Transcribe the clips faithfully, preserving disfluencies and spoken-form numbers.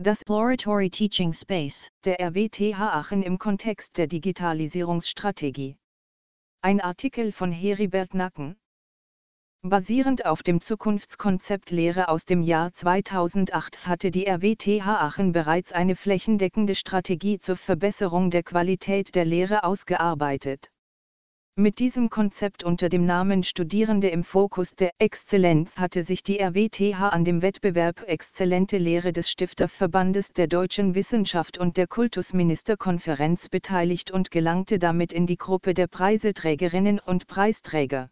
Das Exploratory Teaching Space der R W T H Aachen im Kontext der Digitalisierungsstrategie. Ein Artikel von Heribert Nacken. Basierend auf dem Zukunftskonzept Lehre aus dem Jahr zweitausendacht hatte die R W T H Aachen bereits eine flächendeckende Strategie zur Verbesserung der Qualität der Lehre ausgearbeitet. Mit diesem Konzept unter dem Namen Studierende im Fokus der Exzellenz hatte sich die R W T H an dem Wettbewerb Exzellente Lehre des Stifterverbandes der Deutschen Wissenschaft und der Kultusministerkonferenz beteiligt und gelangte damit in die Gruppe der Preiseträgerinnen und Preisträger.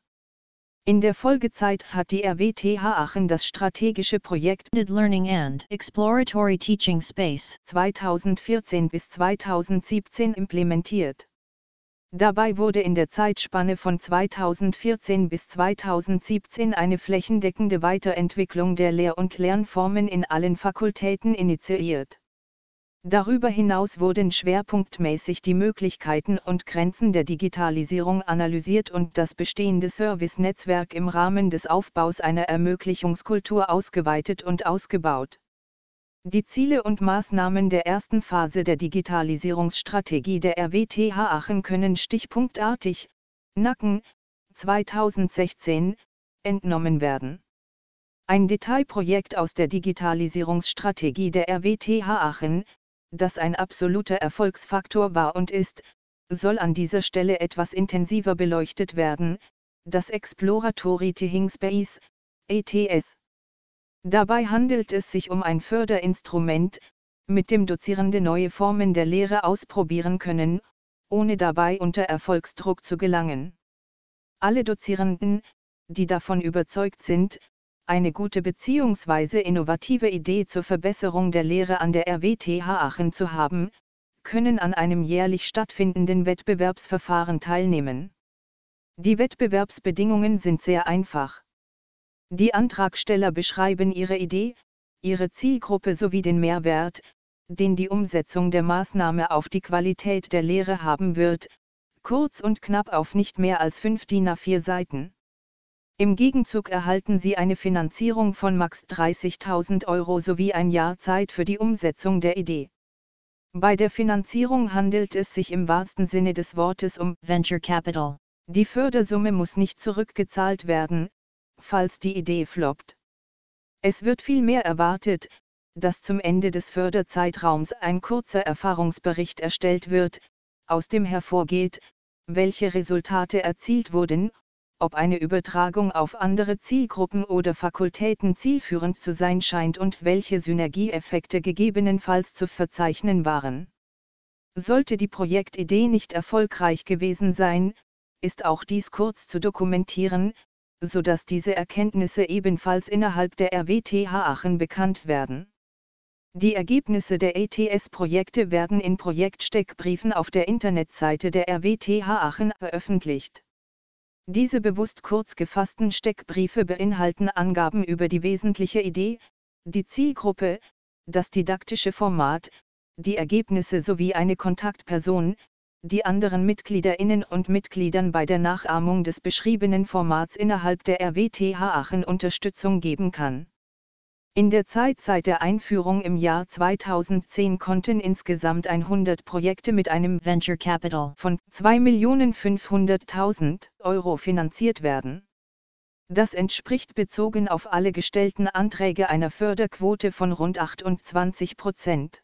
In der Folgezeit hat die R W T H Aachen das strategische Projekt Blended Learning and Exploratory Teaching Space zweitausendvierzehn bis zweitausendsiebzehn implementiert. Dabei wurde in der Zeitspanne von zweitausendvierzehn bis zweitausendsiebzehn eine flächendeckende Weiterentwicklung der Lehr- und Lernformen in allen Fakultäten initiiert. Darüber hinaus wurden schwerpunktmäßig die Möglichkeiten und Grenzen der Digitalisierung analysiert und das bestehende Servicenetzwerk im Rahmen des Aufbaus einer Ermöglichungskultur ausgeweitet und ausgebaut. Die Ziele und Maßnahmen der ersten Phase der Digitalisierungsstrategie der R W T H Aachen können stichpunktartig, Nacken, zweitausendsechzehn, entnommen werden. Ein Detailprojekt aus der Digitalisierungsstrategie der R W T H Aachen, das ein absoluter Erfolgsfaktor war und ist, soll an dieser Stelle etwas intensiver beleuchtet werden, das Exploratory Teaching Space, E T S. Dabei handelt es sich um ein Förderinstrument, mit dem Dozierende neue Formen der Lehre ausprobieren können, ohne dabei unter Erfolgsdruck zu gelangen. Alle Dozierenden, die davon überzeugt sind, eine gute bzw. innovative Idee zur Verbesserung der Lehre an der R W T H Aachen zu haben, können an einem jährlich stattfindenden Wettbewerbsverfahren teilnehmen. Die Wettbewerbsbedingungen sind sehr einfach. Die Antragsteller beschreiben ihre Idee, ihre Zielgruppe sowie den Mehrwert, den die Umsetzung der Maßnahme auf die Qualität der Lehre haben wird, kurz und knapp auf nicht mehr als fünf D I N A vier Seiten. Im Gegenzug erhalten sie eine Finanzierung von max dreißigtausend Euro sowie ein Jahr Zeit für die Umsetzung der Idee. Bei der Finanzierung handelt es sich im wahrsten Sinne des Wortes um Venture Capital. Die Fördersumme muss nicht zurückgezahlt werden, falls die Idee floppt. Es wird vielmehr erwartet, dass zum Ende des Förderzeitraums ein kurzer Erfahrungsbericht erstellt wird, aus dem hervorgeht, welche Resultate erzielt wurden, ob eine Übertragung auf andere Zielgruppen oder Fakultäten zielführend zu sein scheint und welche Synergieeffekte gegebenenfalls zu verzeichnen waren. Sollte die Projektidee nicht erfolgreich gewesen sein, ist auch dies kurz zu dokumentieren, sodass diese Erkenntnisse ebenfalls innerhalb der R W T H Aachen bekannt werden. Die Ergebnisse der E T S-Projekte werden in Projektsteckbriefen auf der Internetseite der R W T H Aachen veröffentlicht. Diese bewusst kurz gefassten Steckbriefe beinhalten Angaben über die wesentliche Idee, die Zielgruppe, das didaktische Format, die Ergebnisse sowie eine Kontaktperson, die anderen MitgliederInnen und Mitgliedern bei der Nachahmung des beschriebenen Formats innerhalb der R W T H Aachen Unterstützung geben kann. In der Zeit seit der Einführung im Jahr zweitausendzehn konnten insgesamt hundert Projekte mit einem Venture Capital von zwei Millionen fünfhunderttausend Euro finanziert werden. Das entspricht bezogen auf alle gestellten Anträge einer Förderquote von rund achtundzwanzig Prozent.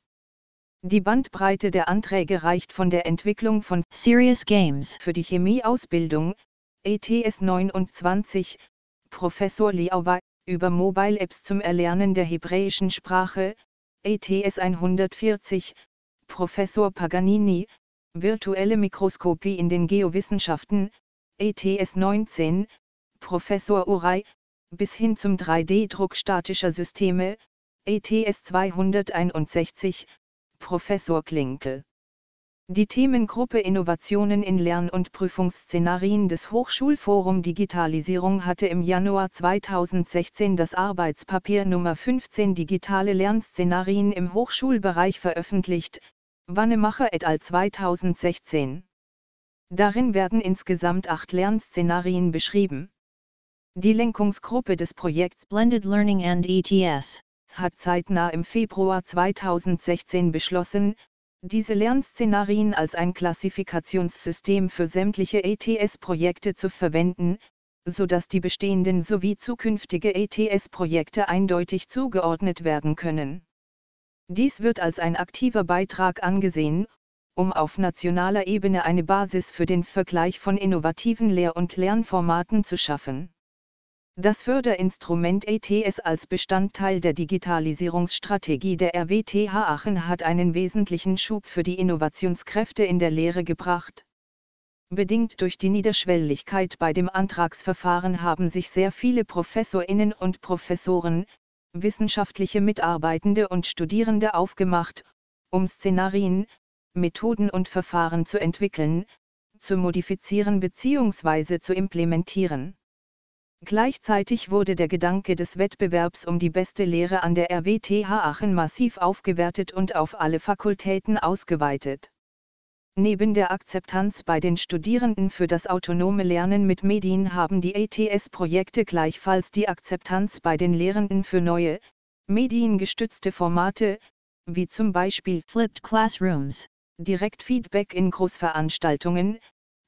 Die Bandbreite der Anträge reicht von der Entwicklung von Serious Games für die Chemieausbildung, E T S neunundzwanzig, Professor Liao Wei, über Mobile Apps zum Erlernen der hebräischen Sprache, E T S hundertvierzig, Professor Paganini, virtuelle Mikroskopie in den Geowissenschaften, E T S neunzehn, Professor Urai, bis hin zum drei D Druck statischer Systeme, E T S zweihunderteinundsechzig, Professor Klinkel. Die Themengruppe Innovationen in Lern- und Prüfungsszenarien des Hochschulforums Digitalisierung hatte im Januar zweitausendsechzehn das Arbeitspapier Nummer fünfzehn Digitale Lernszenarien im Hochschulbereich veröffentlicht, Wannemacher et al. zweitausendsechzehn. Darin werden insgesamt acht Lernszenarien beschrieben. Die Lenkungsgruppe des Projekts Blended Learning and E T S hat zeitnah im Februar zweitausendsechzehn beschlossen, diese Lernszenarien als ein Klassifikationssystem für sämtliche E T S-Projekte zu verwenden, sodass die bestehenden sowie zukünftige E T S-Projekte eindeutig zugeordnet werden können. Dies wird als ein aktiver Beitrag angesehen, um auf nationaler Ebene eine Basis für den Vergleich von innovativen Lehr- und Lernformaten zu schaffen. Das Förderinstrument E T S als Bestandteil der Digitalisierungsstrategie der R W T H Aachen hat einen wesentlichen Schub für die Innovationskräfte in der Lehre gebracht. Bedingt durch die Niederschwelligkeit bei dem Antragsverfahren haben sich sehr viele ProfessorInnen und Professoren, wissenschaftliche Mitarbeitende und Studierende aufgemacht, um Szenarien, Methoden und Verfahren zu entwickeln, zu modifizieren bzw. zu implementieren. Gleichzeitig wurde der Gedanke des Wettbewerbs um die beste Lehre an der R W T H Aachen massiv aufgewertet und auf alle Fakultäten ausgeweitet. Neben der Akzeptanz bei den Studierenden für das autonome Lernen mit Medien haben die E T S-Projekte gleichfalls die Akzeptanz bei den Lehrenden für neue, mediengestützte Formate, wie zum Beispiel Flipped Classrooms, Direktfeedback in Großveranstaltungen,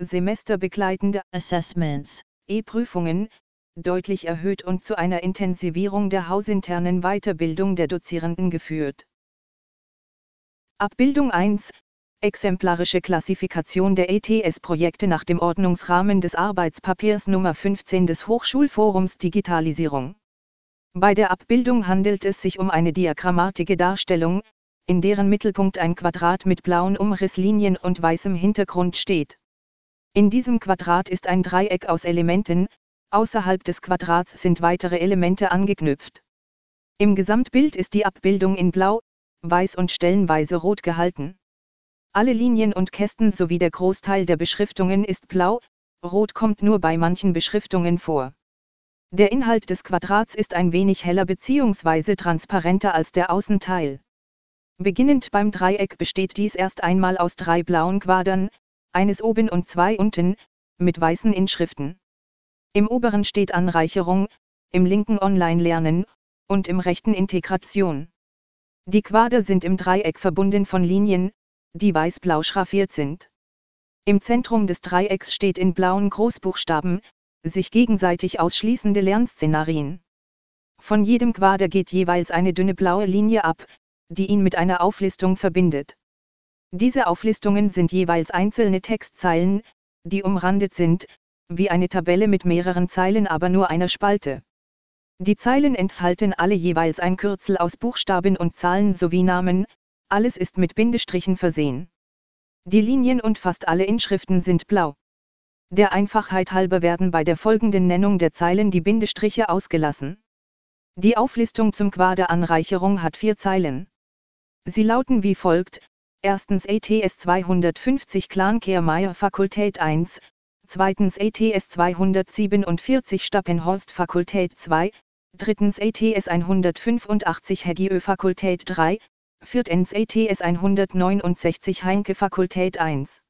semesterbegleitende Assessments, E-Prüfungen, deutlich erhöht und zu einer Intensivierung der hausinternen Weiterbildung der Dozierenden geführt. Abbildung eins Exemplarische Klassifikation der E T S-Projekte nach dem Ordnungsrahmen des Arbeitspapiers Nummer fünfzehn des Hochschulforums Digitalisierung. Bei der Abbildung handelt es sich um eine diagrammatische Darstellung, in deren Mittelpunkt ein Quadrat mit blauen Umrisslinien und weißem Hintergrund steht. In diesem Quadrat ist ein Dreieck aus Elementen, außerhalb des Quadrats sind weitere Elemente angeknüpft. Im Gesamtbild ist die Abbildung in blau, weiß und stellenweise rot gehalten. Alle Linien und Kästen sowie der Großteil der Beschriftungen ist blau, rot kommt nur bei manchen Beschriftungen vor. Der Inhalt des Quadrats ist ein wenig heller bzw. transparenter als der Außenteil. Beginnend beim Dreieck besteht dies erst einmal aus drei blauen Quadern, eines oben und zwei unten, mit weißen Inschriften. Im oberen steht Anreicherung, im linken Online-Lernen und im rechten Integration. Die Quader sind im Dreieck verbunden von Linien, die weiß-blau schraffiert sind. Im Zentrum des Dreiecks steht in blauen Großbuchstaben, sich gegenseitig ausschließende Lernszenarien. Von jedem Quader geht jeweils eine dünne blaue Linie ab, die ihn mit einer Auflistung verbindet. Diese Auflistungen sind jeweils einzelne Textzeilen, die umrandet sind, wie eine Tabelle mit mehreren Zeilen, aber nur einer Spalte. Die Zeilen enthalten alle jeweils ein Kürzel aus Buchstaben und Zahlen sowie Namen, alles ist mit Bindestrichen versehen. Die Linien und fast alle Inschriften sind blau. Der Einfachheit halber werden bei der folgenden Nennung der Zeilen die Bindestriche ausgelassen. Die Auflistung zum Quader Anreicherung hat vier Zeilen. Sie lauten wie folgt: erstens E T S zweihundertfünfzig Clan Kehrmeier Fakultät eins, zweitens E T S zweihundertsiebenundvierzig Stappenhorst Fakultät zwei, drittens E T S hundertfünfundachtzig Hegio Fakultät drei, viertens E T S hundertneunundsechzig Heinke Fakultät eins.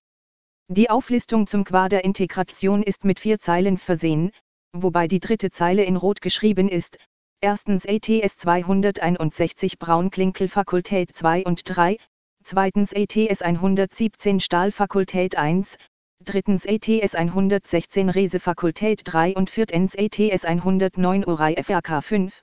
Die Auflistung zum Quader Integration ist mit vier Zeilen versehen, wobei die dritte Zeile in Rot geschrieben ist. Erstens E T S zweihunderteinundsechzig Braun-Klinkel Fakultät zwei und drei, zweitens E T S hundertsiebzehn Stahl Fakultät eins, drittens E T S hundertsechzehn Rese Fakultät drei und viertens E T S hundertneun Urai F R K fünf.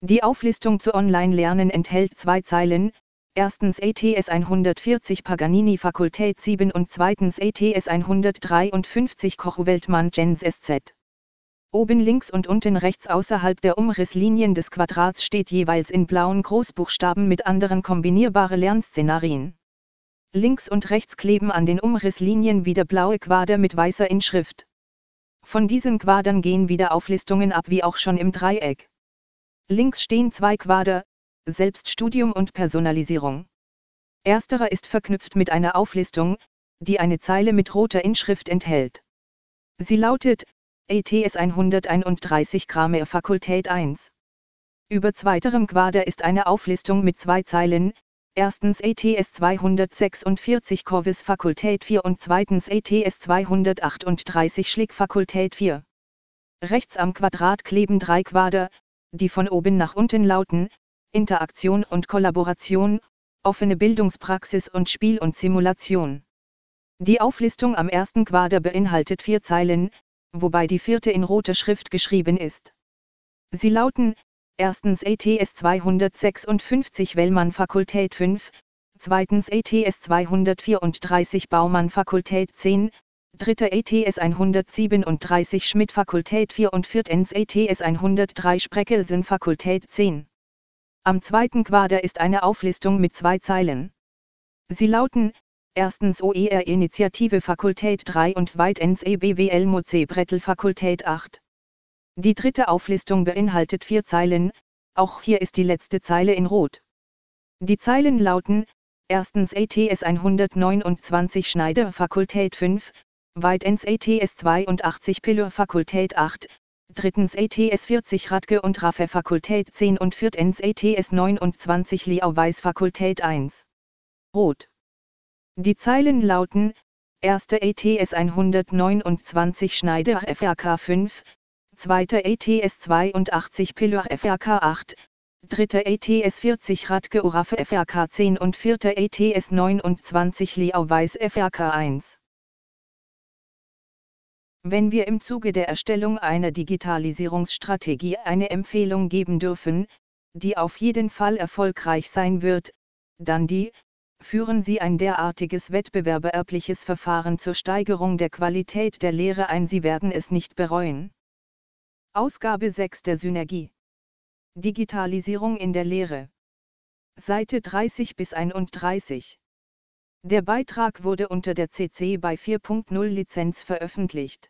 Die Auflistung zu Online-Lernen enthält zwei Zeilen, erstens E T S hundertvierzig Paganini Fakultät sieben und zweitens E T S hundertdreiundfünfzig Koch Weltmann Gens S Z. Oben links und unten rechts außerhalb der Umrisslinien des Quadrats steht jeweils in blauen Großbuchstaben mit anderen kombinierbare Lernszenarien. Links und rechts kleben an den Umrisslinien wieder blaue Quader mit weißer Inschrift. Von diesen Quadern gehen wieder Auflistungen ab wie auch schon im Dreieck. Links stehen zwei Quader, Selbststudium und Personalisierung. Ersterer ist verknüpft mit einer Auflistung, die eine Zeile mit roter Inschrift enthält. Sie lautet, E T S hunderteinunddreißig Gramer Fakultät eins. Über zweiterem Quader ist eine Auflistung mit zwei Zeilen, erstens E T S zweihundertsechsundvierzig Corvus Fakultät vier und zweitens E T S zweihundertachtunddreißig Schlick Fakultät vier. Rechts am Quadrat kleben drei Quader, die von oben nach unten lauten, Interaktion und Kollaboration, offene Bildungspraxis und Spiel und Simulation. Die Auflistung am ersten Quader beinhaltet vier Zeilen, wobei die vierte in roter Schrift geschrieben ist. Sie lauten, erstens E T S zweihundertsechsundfünfzig Wellmann Fakultät fünf, zweitens E T S zweihundertvierunddreißig Baumann Fakultät zehn, dritter E T S hundertsiebenunddreißig Schmidt Fakultät vier und viertens E T S hundertdrei Spreckelsen Fakultät zehn. Am zweiten Quader ist eine Auflistung mit zwei Zeilen. Sie lauten, erstens O E R Initiative Fakultät drei und weitens E B W L M O C Brettel Fakultät acht. Die dritte Auflistung beinhaltet vier Zeilen, auch hier ist die letzte Zeile in Rot. Die Zeilen lauten, erstens E T S hundertneunundzwanzig Schneider Fakultät fünf, weitens E T S zweiundachtzig Pillar Fakultät acht, drittens E T S vierzig Radke und Raffer Fakultät zehn und viertens E T S neunundzwanzig Liao Wei Fakultät eins. Rot. Die Zeilen lauten, erster E T S hundertneunundzwanzig Schneider F R K fünf, zweiter E T S zweiundachtzig Pillar F R K acht, dritter E T S vierzig Radke Uraffe F R K zehn und vierter E T S neunundzwanzig Liao Weiß F R K eins. Wenn wir im Zuge der Erstellung einer Digitalisierungsstrategie eine Empfehlung geben dürfen, die auf jeden Fall erfolgreich sein wird, dann die: Führen Sie ein derartiges wettbewerbererbliches Verfahren zur Steigerung der Qualität der Lehre ein, Sie werden es nicht bereuen. Ausgabe sechs der Synergie. Digitalisierung in der Lehre. Seite dreißig bis einunddreißig. Der Beitrag wurde unter der C C B Y vier Punkt null Lizenz veröffentlicht.